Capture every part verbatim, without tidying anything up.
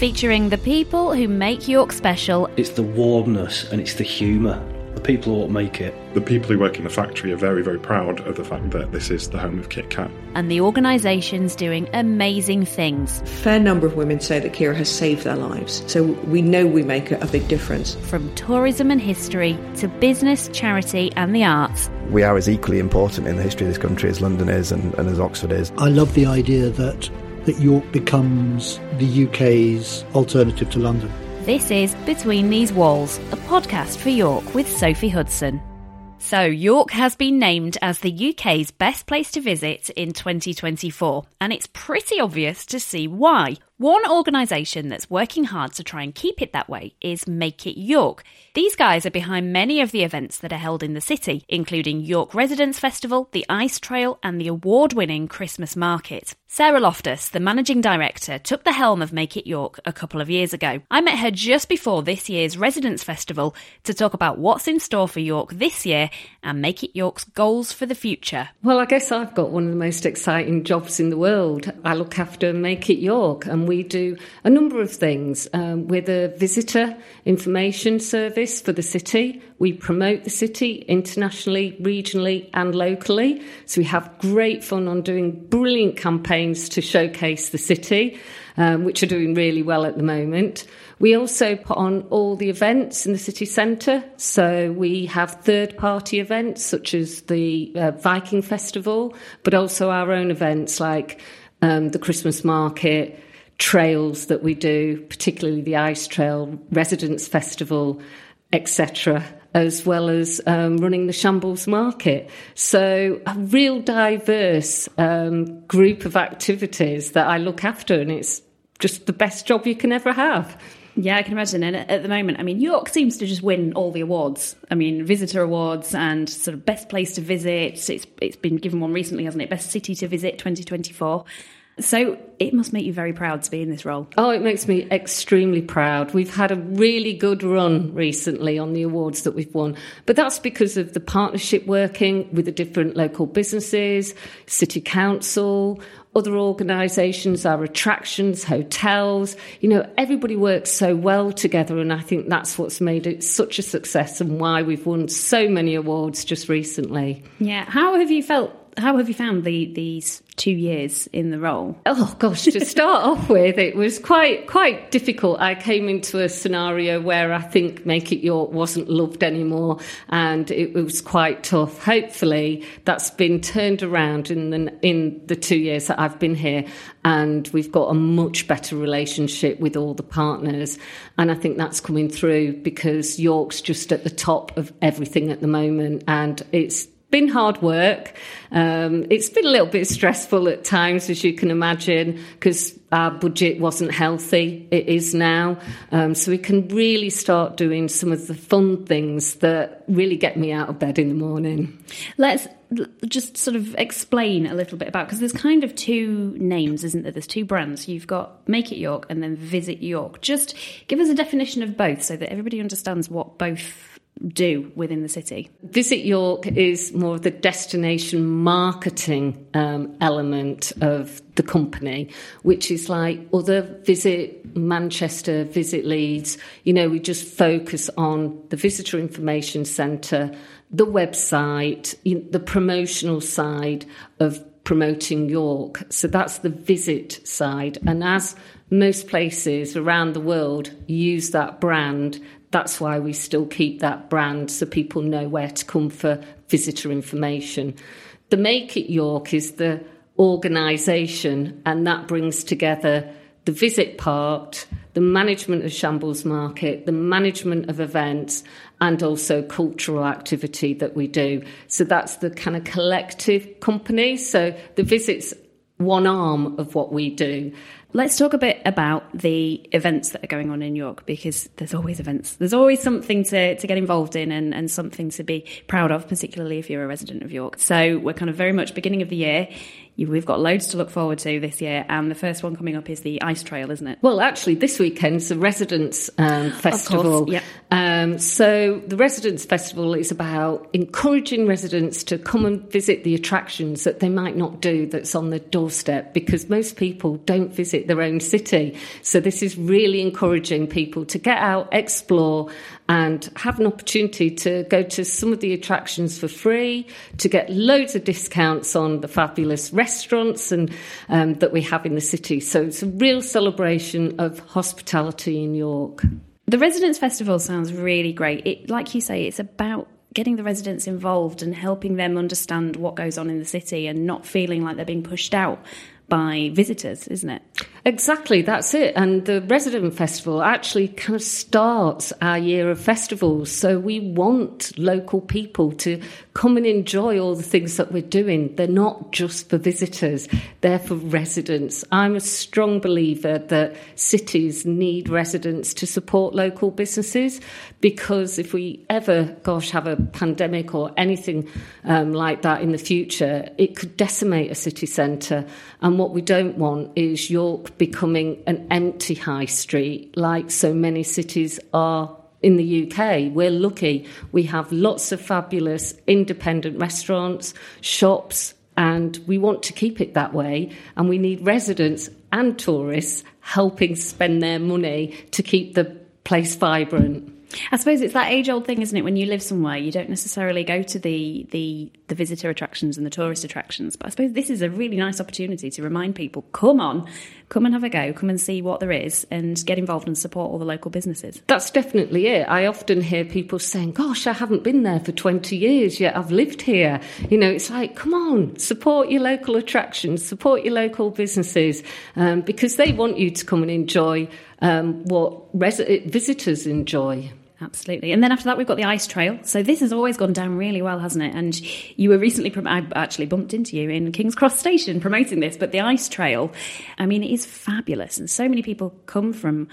featuring the people who make York special. It's the warmness and it's the humour. The people who make it. The people who work in the factory are very, very proud of the fact that this is the home of Kit Kat. And the organisation's doing amazing things. A fair number of women say that Kira has saved their lives, so we know we make a big difference. From tourism and history to business, charity and the arts. We are as equally important in the history of this country as London is and, and as Oxford is. I love the idea that, that York becomes the U K's alternative to London. This is Between These Walls, a podcast for York with Sophie Hudson. So, York has been named as the U K's best place to visit in twenty twenty-four, and it's pretty obvious to see why. One organisation that's working hard to try and keep it that way is Make It York. These guys are behind many of the events that are held in the city, including York Residents Festival, the Ice Trail and the award-winning Christmas Market. Sarah Loftus, the managing director, took the helm of Make It York a couple of years ago. I met her just before this year's Residents Festival to talk about what's in store for York this year and Make It York's goals for the future. Well, I guess I've got one of the most exciting jobs in the world. I look after Make It York, and we do a number of things. Um, we're the visitor information service for the city. We promote the city internationally, regionally and locally. So we have great fun on doing brilliant campaigns to showcase the city, um, which are doing really well at the moment. We also put on all the events in the city centre. So we have third-party events such as the uh, Viking Festival, but also our own events like um, the Christmas Market, trails that we do, particularly the Ice Trail, Residents Festival, et cetera, as well as um, running the Shambles Market. So a real diverse um, group of activities that I look after, and it's just the best job you can ever have. Yeah, I can imagine. And at the moment, I mean, York seems to just win all the awards. I mean, visitor awards and sort of best place to visit. It's It's been given one recently, hasn't it? Best city to visit twenty twenty-four. So it must make you very proud to be in this role. Oh, it makes me extremely proud. We've had a really good run recently on the awards that we've won. But that's because of the partnership working with the different local businesses, city council, other organisations, our attractions, hotels. You know, everybody works so well together, and I think that's what's made it such a success and why we've won so many awards just recently. Yeah. How have you felt? How have you found the, these two years in the role? Oh, gosh, to start off with, it was quite quite difficult. I came into a scenario where I think Make It York wasn't loved anymore, and it was quite tough. Hopefully, that's been turned around in the, in the two years that I've been here, and we've got a much better relationship with all the partners, and I think that's coming through because York's just at the top of everything at the moment, and it's been hard work. Um, it's been a little bit stressful at times, as you can imagine, because our budget wasn't healthy. It is now. Um, so we can really start doing some of the fun things that really get me out of bed in the morning. Let's just sort of explain a little bit about, because there's kind of two names, isn't there? There's two brands. You've got Make It York and then Visit York. Just give us a definition of both so that everybody understands what both do within the city. Visit York is more of the destination marketing um, element of the company, which is like other Visit Manchester, Visit Leeds. You know, we just focus on the visitor information centre, the website, you know, the promotional side of promoting York. So that's the visit side. And as most places around the world use that brand, that's why we still keep that brand, so people know where to come for visitor information. The Make It York is the organisation, and that brings together the visit part, the management of Shambles Market, the management of events, and also cultural activity that we do. So that's the kind of collective company. So the visit's one arm of what we do. Let's talk a bit about the events that are going on in York, because there's always events. There's always something to, to get involved in and, and something to be proud of, particularly if you're a resident of York. So we're kind of very much beginning of the year. We've got loads to look forward to this year, and the first one coming up is the Ice Trail, isn't it? Well, actually, this weekend's the Residents um, Festival. Of course, yeah. Um, so the Residents Festival is about encouraging residents to come and visit the attractions that they might not do that's on the doorstep, because most people don't visit visit their own city. So this is really encouraging people to get out, explore, and have an opportunity to go to some of the attractions for free, to get loads of discounts on the fabulous restaurants and um, that we have in the city. So it's a real celebration of hospitality in York. The Residents Festival sounds really great. It, like you say, it's about getting the residents involved and helping them understand what goes on in the city and not feeling like they're being pushed out by visitors, isn't it? Exactly, that's it. And the Resident Festival actually kind of starts our year of festivals. So we want local people to come and enjoy all the things that we're doing. They're not just for visitors, they're for residents. I'm a strong believer that cities need residents to support local businesses, because if we ever, gosh, have a pandemic or anything um, like that in the future, it could decimate a city centre. And what we don't want is York becoming an empty high street like so many cities are in the U K. We're lucky. We have lots of fabulous independent restaurants, shops, and we want to keep it that way. And we need residents and tourists helping spend their money to keep the place vibrant. I suppose it's that age-old thing, isn't it? When you live somewhere, you don't necessarily go to the, the the visitor attractions and the tourist attractions. But I suppose this is a really nice opportunity to remind people, come on, come and have a go, come and see what there is and get involved and support all the local businesses. That's definitely it. I often hear people saying, gosh, I haven't been there for twenty years yet, I've lived here. You know, it's like, come on, support your local attractions, support your local businesses, um, because they want you to come and enjoy um, what res- visitors enjoy. Absolutely. And then after that, we've got the Ice Trail. So this has always gone down really well, hasn't it? And you were recently, prom- I actually bumped into you in King's Cross Station promoting this, but the Ice Trail, I mean, it is fabulous. And so many people come from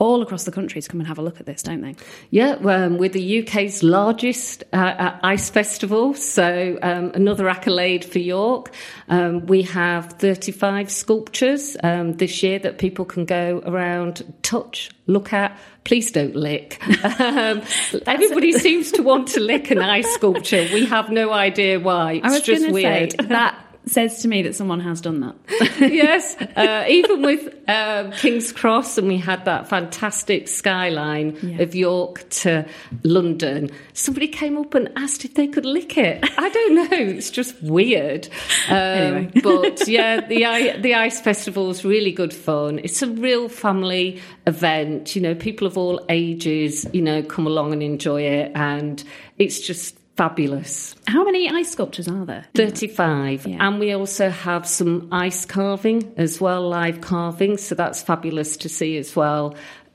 all across the country to come and have a look at this, don't they? Yeah, um, we're the U K's largest uh, ice festival, so um, another accolade for York. Um, we have thirty-five sculptures um, this year that people can go around, touch, look at. Please don't lick. Um, everybody seems to want to lick an ice sculpture. We have no idea why. It's just weird. Say, that says to me that someone has done that. Yes, uh, even with um, King's Cross, and we had that fantastic skyline yeah. of York to London, somebody came up and asked if they could lick it. I don't know, it's just weird. Um, anyway. But yeah, the, the Ice Festival is really good fun. It's a real family event, you know, people of all ages, you know, come along and enjoy it, and it's just fabulous. How many ice sculptures are there? thirty-five. Yeah. And we also have some ice carving as well, live carving. So that's fabulous to see as well.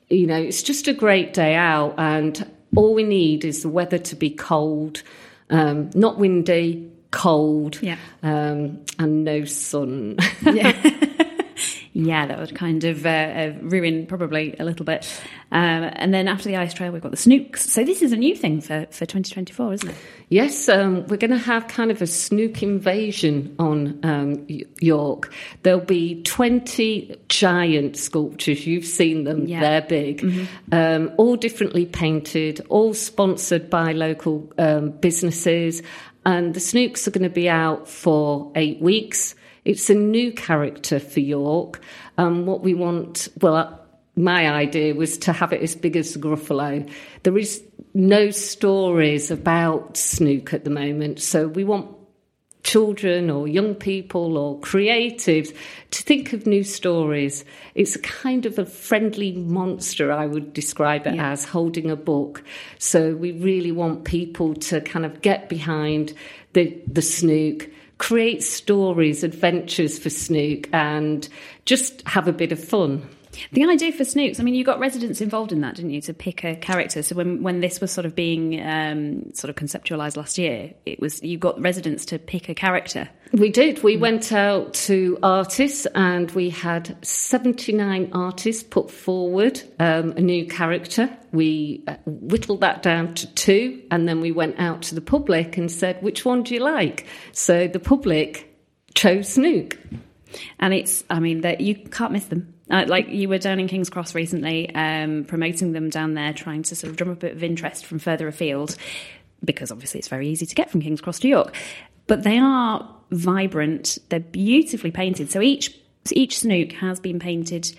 You know, it's just a great day out, and all we need is the weather to be cold, um, not windy, cold, yeah. um, and no sun. Yeah. Yeah, that would kind of uh, ruin probably a little bit. Um, and then after the Ice Trail, we've got the Snooks. So this is a new thing for, for twenty twenty-four, isn't it? Yes, um, we're going to have kind of a Snook invasion on um, York. There'll be twenty giant sculptures. You've seen them. Yeah. They're big. Mm-hmm. Um, all differently painted, all sponsored by local um, businesses. And the Snooks are going to be out for eight weeks. It's a new character for York. Um, what we want, well, my idea was to have it as big as Gruffalo. There is no stories about Snook at the moment, so we want children or young people or creatives to think of new stories. It's a kind of a friendly monster, I would describe it yeah. as, holding a book. So we really want people to kind of get behind the, the Snook, create stories, adventures for Snook, and just have a bit of fun. The idea for Snooks, I mean, you got residents involved in that, didn't you, to pick a character? So when, when this was sort of being um, sort of conceptualised last year, it was you got residents to pick a character. We did. We mm. went out to artists, and we had seventy-nine artists put forward um, a new character. We whittled that down to two, and then we went out to the public and said, which one do you like? So the public chose Snook. And it's, I mean, that you can't miss them. Uh, like you were down in King's Cross recently, um, promoting them down there, trying to sort of drum up a bit of interest from further afield, because obviously it's very easy to get from King's Cross to York. But they are vibrant, they're beautifully painted. So each So each snook has been painted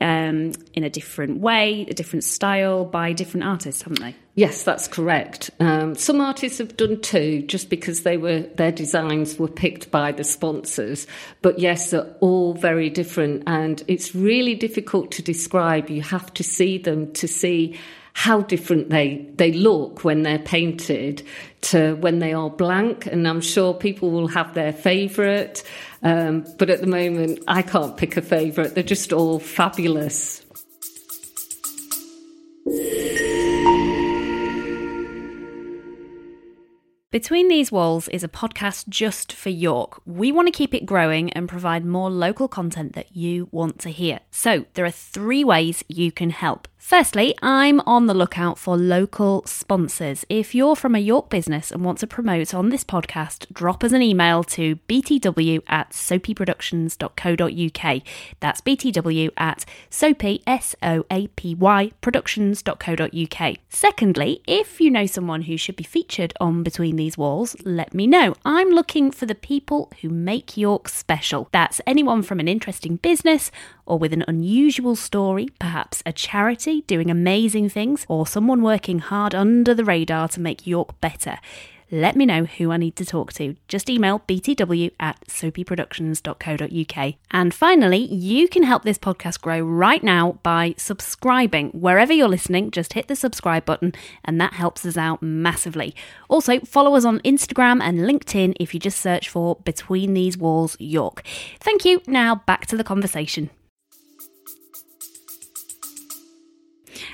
um, in a different way, a different style by different artists, haven't they? Yes, that's correct. Um, some artists have done two, just because they were their designs were picked by the sponsors. But yes, they're all very different, and it's really difficult to describe. You have to see them to see how different they, they look when they're painted to when they are blank. And I'm sure people will have their favourite. Um, but at the moment, I can't pick a favourite. They're just all fabulous. Between These Walls is a podcast just for York. We want to keep it growing and provide more local content that you want to hear. So there are three ways you can help. Firstly, I'm on the lookout for local sponsors. If you're from a York business and want to promote on this podcast, drop us an email to b t w at soapy productions dot co dot u k. That's b t w at soapy, S O A P Y, productions dot co dot u k. Secondly, if you know someone who should be featured on Between These These walls, let me know. I'm looking for the people who make York special. That's anyone from an interesting business or with an unusual story, perhaps a charity doing amazing things, or someone working hard under the radar to make York better. Let me know who I need to talk to. Just email b t w at soapy productions dot co dot u k. And finally, you can help this podcast grow right now by subscribing. Wherever you're listening, just hit the subscribe button and that helps us out massively. Also, follow us on Instagram and LinkedIn if you just search for Between These Walls York. Thank you. Now back to the conversation.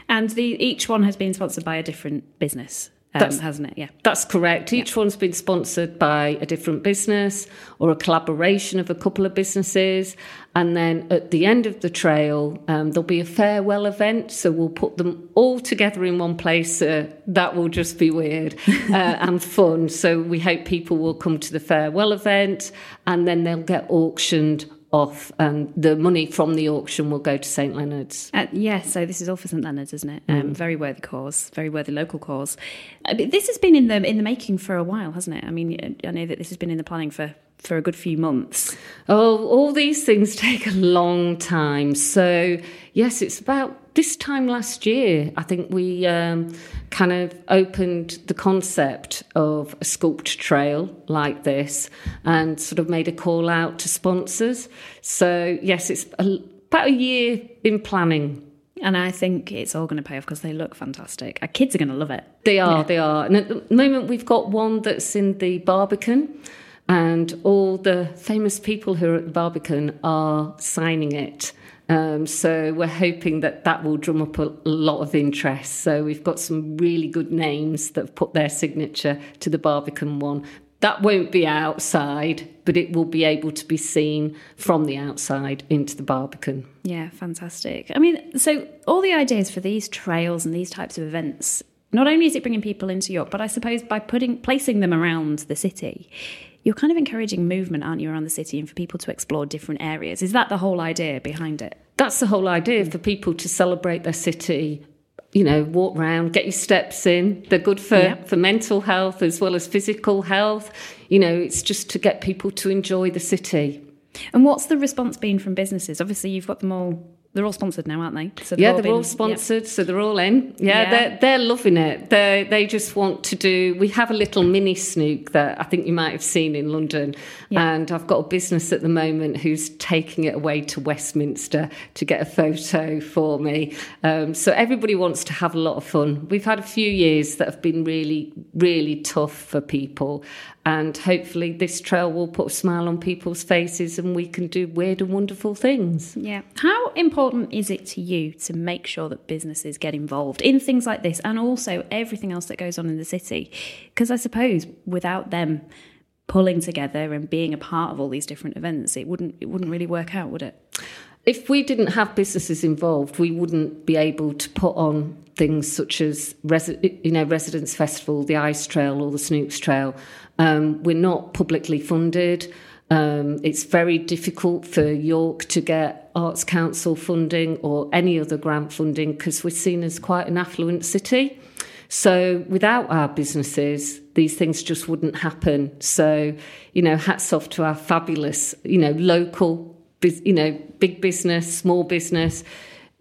And the, each one has been sponsored by a different business. Um, that's, hasn't it? Yeah, that's correct. Each yeah. one's been sponsored by a different business or a collaboration of a couple of businesses. And then at the end of the trail, um, there'll be a farewell event. So we'll put them all together in one place. Uh, that will just be weird uh, and fun. So we hope people will come to the farewell event, and then they'll get auctioned off, and the money from the auction will go to St Leonard's. Uh, yes, yeah, so this is all for St Leonard's, isn't it? Um, mm. Very worthy cause, very worthy local cause. Uh, but this has been in the in the making for a while, hasn't it? I mean, I know that this has been in the planning for, for a good few months. Oh, all these things take a long time. So, yes, it's about this time last year, I think we um, kind of opened the concept of a sculpted trail like this and sort of made a call out to sponsors. So, yes, it's a, about a year in planning. And I think it's all going to pay off because they look fantastic. Our kids are going to love it. They are, yeah. they are. And at the moment, we've got one that's in the Barbican, and all the famous people who are at the Barbican are signing it. Um, so we're hoping that that will drum up a lot of interest. So we've got some really good names that have put their signature to the Barbican one. That won't be outside, but it will be able to be seen from the outside into the Barbican. Yeah, fantastic. I mean, so all the ideas for these trails and these types of events, not only is it bringing people into York, but I suppose by putting placing them around the city, you're kind of encouraging movement, aren't you, around the city and for people to explore different areas. Is that the whole idea behind it? That's the whole idea, for people to celebrate their city, you know, walk around, get your steps in. They're good for, yeah. for mental health as well as physical health. You know, it's just to get people to enjoy the city. And what's the response been from businesses? Obviously, you've got them all... They're all sponsored now, aren't they? So they're yeah, all they're been, all sponsored, yeah. so they're all in. Yeah, yeah. They're, they're loving it. They they just want to do... We have a little mini snook that I think you might have seen in London, yeah. and I've got a business at the moment who's taking it away to Westminster to get a photo for me. Um, so everybody wants to have a lot of fun. We've had a few years that have been really, really tough for people, and hopefully this trail will put a smile on people's faces and we can do weird and wonderful things. Yeah. How important... How important is it to you to make sure that businesses get involved in things like this, and also everything else that goes on in the city? Because I suppose without them pulling together and being a part of all these different events, it wouldn't it wouldn't really work out, would it? If we didn't have businesses involved, we wouldn't be able to put on things such as resi- you know, Residents Festival, the Ice Trail, or the Snook's Trail. Um, we're not publicly funded. Um, it's very difficult for York to get Arts Council funding or any other grant funding because we're seen as quite an affluent city. So without our businesses, these things just wouldn't happen. So, you know, hats off to our fabulous, you know, local you know, big business, small business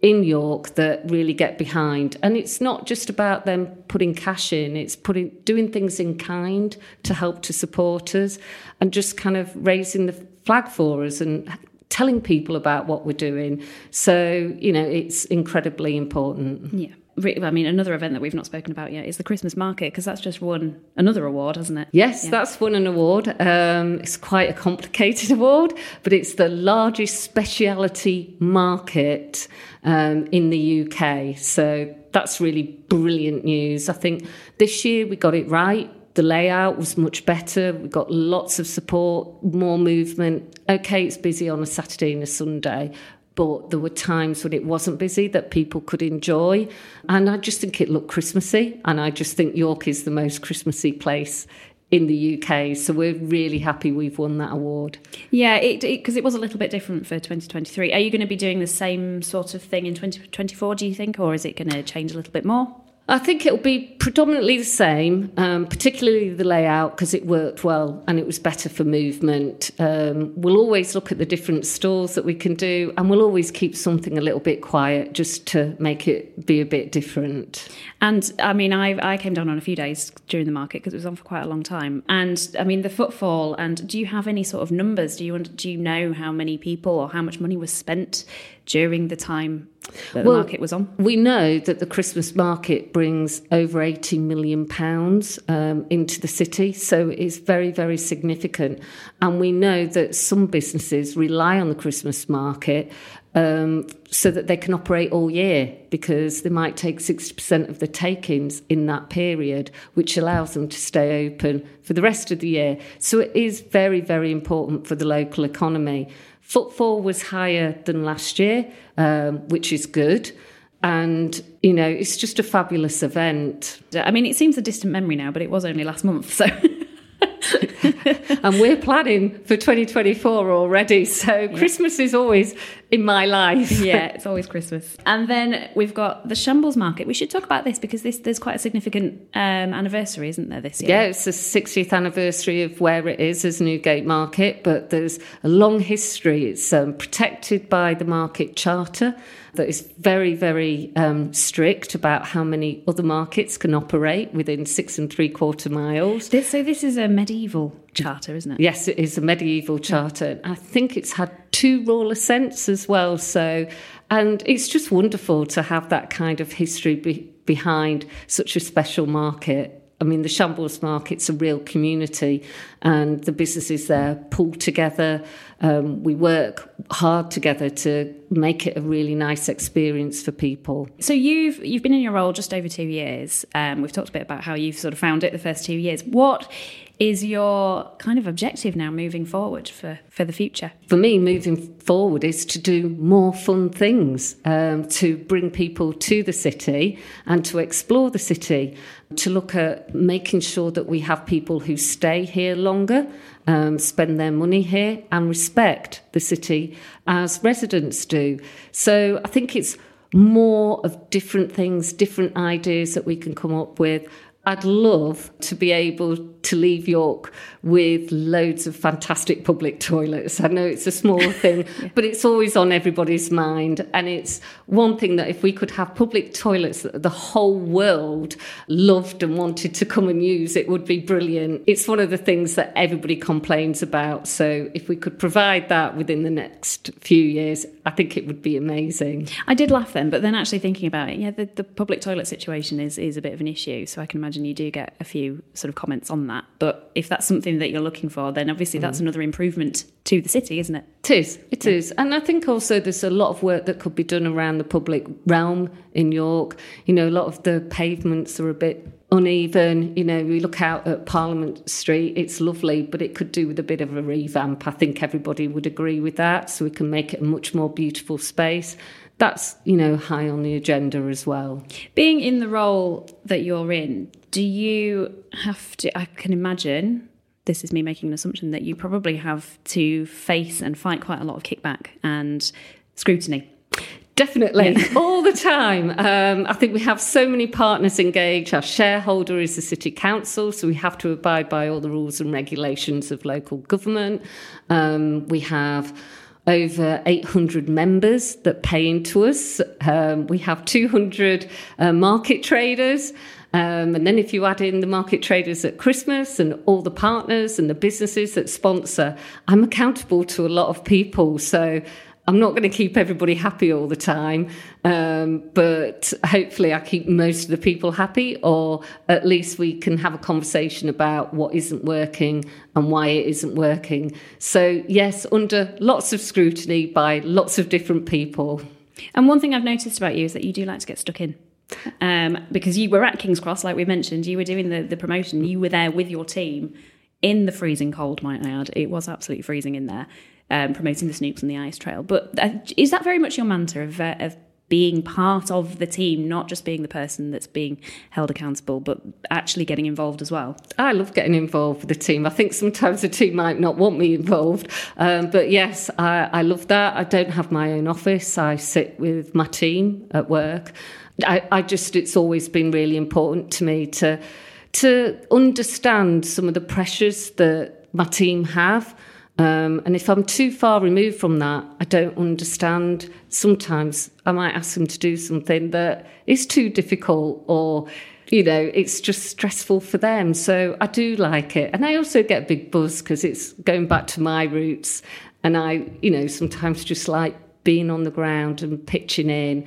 in York that really get behind. And it's not just about them putting cash in, it's putting doing things in kind to help to support us and just kind of raising the flag for us and telling people about what we're doing. So, you know, it's incredibly important. Yeah. I mean, another event that we've not spoken about yet is the Christmas Market, because that's just won another award, hasn't it? Yes, yeah. That's won an award. Um, it's quite a complicated award, but it's the largest speciality market um, in the U K. So that's really brilliant news. I think this year we got it right. The layout was much better. We got lots of support, more movement. Okay, it's busy on a Saturday and a Sunday, but there were times when it wasn't busy that people could enjoy. And I just think it looked Christmassy. And I just think York is the most Christmassy place in the U K. So we're really happy we've won that award. Yeah, it because it, it was a little bit different for twenty twenty-three. Are you going to be doing the same sort of thing in twenty twenty-four, do you think? Or is it going to change a little bit more? I think it'll be predominantly the same, um, particularly the layout, because it worked well and it was better for movement. Um, we'll always look at the different stores that we can do, and we'll always keep something a little bit quiet just to make it be a bit different. And, I mean, I I came down on a few days during the market because it was on for quite a long time. And, I mean, the footfall, and do you have any sort of numbers? Do you do you know how many people or how much money was spent during the time that well, the market was on? We know that the Christmas market brings over eighty million pounds um, into the city, so it's very, very significant. And we know that some businesses rely on the Christmas market um, so that they can operate all year, because they might take sixty percent of the takings in that period, which allows them to stay open for the rest of the year. So it is very, very important for the local economy. Footfall was higher than last year, um, which is good. And, you know, it's just a fabulous event. I mean, it seems a distant memory now, but it was only last month, so... And we're planning for twenty twenty-four already, so yeah. Christmas is always in my life. Yeah, it's always Christmas. And then we've got the Shambles Market. We should talk about this, because this there's quite a significant um, anniversary, isn't there, this year? Yeah, it's the sixtieth anniversary of where it is as Newgate Market, but there's a long history. It's um, protected by the Market Charter that is very, very um, strict about how many other markets can operate within six and three quarter miles. This, so this is a medieval charter, isn't it? Yes, it is a medieval charter. I think it's had two royal assents as well. So, and it's just wonderful to have that kind of history be, behind such a special market. I mean, the Shambles Market's a real community, and the businesses there pull together. Um, we work hard together to make it a really nice experience for people. So you've you've been in your role just over two years. Um, we've talked a bit about how you've sort of found it the first two years. What is your kind of objective now moving forward for, for the future? For me, moving forward is to do more fun things, um, to bring people to the city and to explore the city, to look at making sure that we have people who stay here longer, um, spend their money here and respect the city as residents do. So I think it's more of different things, different ideas that we can come up with. I'd love to be able to leave York with loads of fantastic public toilets. I know it's a small thing, yeah. But it's always on everybody's mind. And it's one thing that if we could have public toilets that the whole world loved and wanted to come and use, it would be brilliant. It's one of the things that everybody complains about. So if we could provide that within the next few years, I think it would be amazing. I did laugh then, but then actually thinking about it, yeah, the, the public toilet situation is, is a bit of an issue. So I can imagine and you do get a few sort of comments on that. But if that's something that you're looking for, then obviously that's mm. another improvement to the city, isn't it? It is. It yeah. is. And I think also there's a lot of work that could be done around the public realm in York. You know, a lot of the pavements are a bit uneven. You know, we look out at Parliament Street, it's lovely, but it could do with a bit of a revamp. I think everybody would agree with that. So we can make it a much more beautiful space. That's, you know, high on the agenda as well. Being in the role that you're in, do you have to, I can imagine, this is me making an assumption, that you probably have to face and fight quite a lot of kickback and scrutiny. Definitely, yeah. All the time. Um, I think we have so many partners engaged. Our shareholder is the City Council, so we have to abide by all the rules and regulations of local government. Um, we have over eight hundred members that pay into us. Um, we have two hundred uh, market traders. Um, and then if you add in the market traders at Christmas and all the partners and the businesses that sponsor, I'm accountable to a lot of people. So I'm not going to keep everybody happy all the time, um, but hopefully I keep most of the people happy, or at least we can have a conversation about what isn't working and why it isn't working. So yes, under lots of scrutiny by lots of different people. And one thing I've noticed about you is that you do like to get stuck in. Um, because you were at King's Cross, like we mentioned, you were doing the, the promotion, you were there with your team in the freezing cold, might I add. It was absolutely freezing in there, um, promoting the Snooks and the Ice Trail. But uh, is that very much your mantra of, uh, of being part of the team, not just being the person that's being held accountable, but actually getting involved as well? I love getting involved with the team. I think sometimes the team might not want me involved, um, but yes, I, I love that. I don't have my own office. I sit with my team at work. I, I just, it's always been really important to me to to understand some of the pressures that my team have. Um, and if I'm too far removed from that, I don't understand. Sometimes I might ask them to do something that is too difficult, or, you know, it's just stressful for them. So I do like it. And I also get a big buzz because it's going back to my roots. And I, you know, sometimes just like being on the ground and pitching in,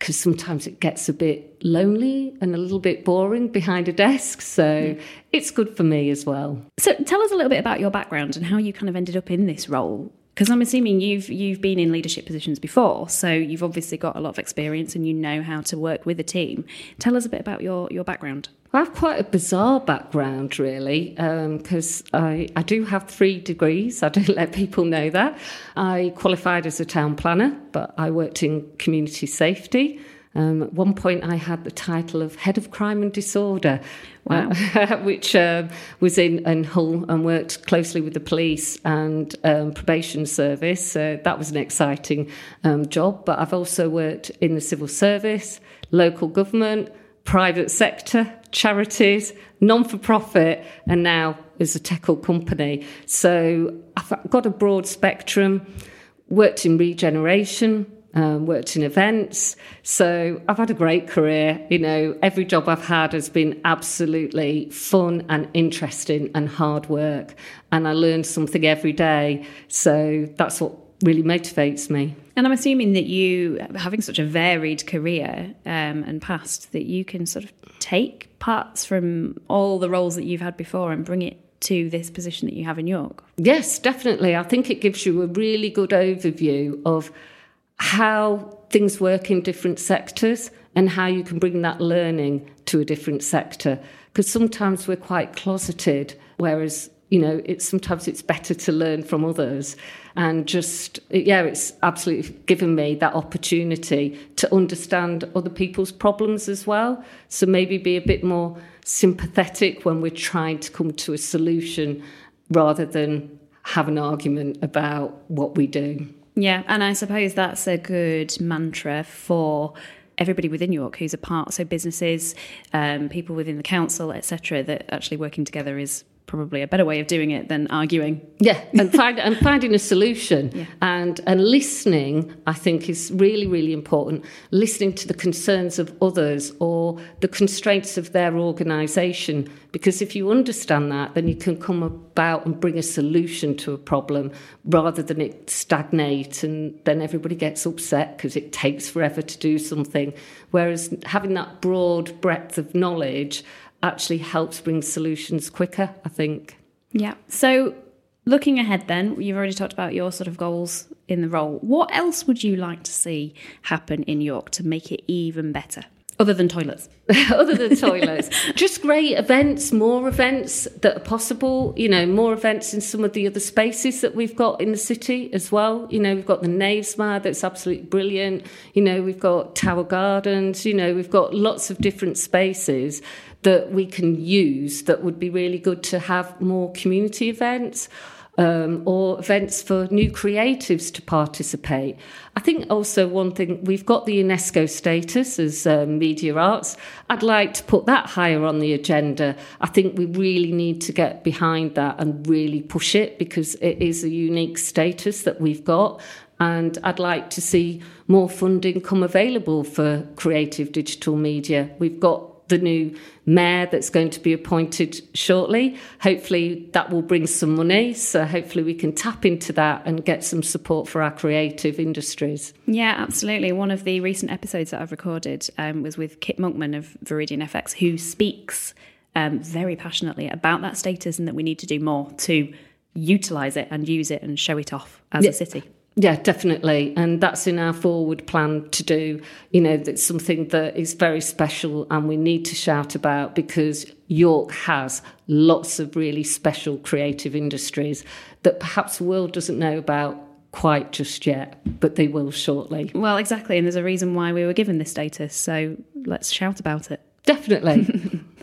because sometimes it gets a bit lonely and a little bit boring behind a desk. So it's good for me as well. So tell us a little bit about your background and how you kind of ended up in this role. Because I'm assuming you've you've been in leadership positions before, so you've obviously got a lot of experience and you know how to work with a team. Tell us a bit about your, your background. I have quite a bizarre background, really, because um, I, I do have three degrees. I don't let people know that. I qualified as a town planner, but I worked in community safety. Um, at one point, I had the title of Head of Crime and Disorder, wow. uh, which uh, was in, in Hull and worked closely with the police and um, probation service. So that was an exciting um, job. But I've also worked in the civil service, local government, private sector, charities, non-for-profit, and now as a technical company. So I've got a broad spectrum, worked in regeneration, Um, worked in events. So I've had a great career. You know, every job I've had has been absolutely fun and interesting and hard work. And I learn something every day. So that's what really motivates me. And I'm assuming that you, having such a varied career um, and past, that you can sort of take parts from all the roles that you've had before and bring it to this position that you have in York. Yes, definitely. I think it gives you a really good overview of how things work in different sectors and how you can bring that learning to a different sector. Because sometimes we're quite closeted, whereas, you know, it's sometimes it's better to learn from others. And just, yeah, it's absolutely given me that opportunity to understand other people's problems as well. So maybe be a bit more sympathetic when we're trying to come to a solution rather than have an argument about what we do. Yeah, and I suppose that's a good mantra for everybody within York who's a part, so businesses, um, people within the council, et cetera, that actually working together is probably a better way of doing it than arguing. Yeah, and, find, and finding a solution. Yeah. And, and listening, I think, is really, really important. Listening to the concerns of others or the constraints of their organisation. Because if you understand that, then you can come about and bring a solution to a problem rather than it stagnate and then everybody gets upset because it takes forever to do something. Whereas having that broad breadth of knowledge actually helps bring solutions quicker, I think. Yeah. So looking ahead then, you've already talked about your sort of goals in the role. What else would you like to see happen in York to make it even better? Other than toilets. Other than toilets. Just great events, more events that are possible, you know, more events in some of the other spaces that we've got in the city as well. You know, we've got the Knavesmire that's absolutely brilliant. You know, we've got Tower Gardens. You know, we've got lots of different spaces that we can use that would be really good to have more community events. um, or events for new creatives to participate. I think also one thing, we've got the UNESCO status as um, media arts. I'd like to put that higher on the agenda. I think we really need to get behind that and really push it, because it is a unique status that we've got. And I'd like to see more funding come available for creative digital media. We've got the new mayor that's going to be appointed shortly. Hopefully that will bring some money. So hopefully we can tap into that and get some support for our creative industries. Yeah, absolutely. One of the recent episodes that I've recorded um, was with Kit Monkman of Viridian F X, who speaks um, very passionately about that status and that we need to do more to utilise it and use it and show it off as yeah. a city. Yeah, definitely. And that's in our forward plan to do. You know, that's something that is very special and we need to shout about, because York has lots of really special creative industries that perhaps the world doesn't know about quite just yet, but they will shortly. Well, exactly. And there's a reason why we were given this status. So let's shout about it. Definitely.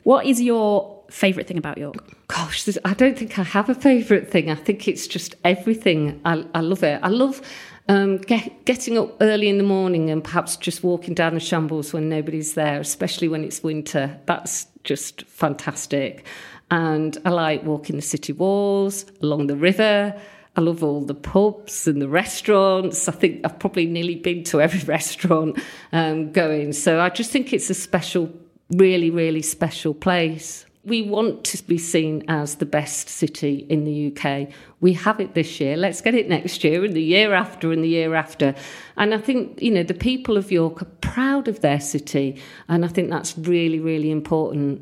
What is your favourite thing about York? Gosh, I don't think I have a favourite thing. I think it's just everything. I, I love it. I love um, get, getting up early in the morning and perhaps just walking down the Shambles when nobody's there, especially when it's winter. That's just fantastic. And I like walking the city walls, along the river. I love all the pubs and the restaurants. I think I've probably nearly been to every restaurant um, going. So I just think it's a special, really, really special place. We want to be seen as the best city in the U K. We have it this year. Let's get it next year and the year after and the year after. And I think, you know, the people of York are proud of their city. And I think that's really, really important.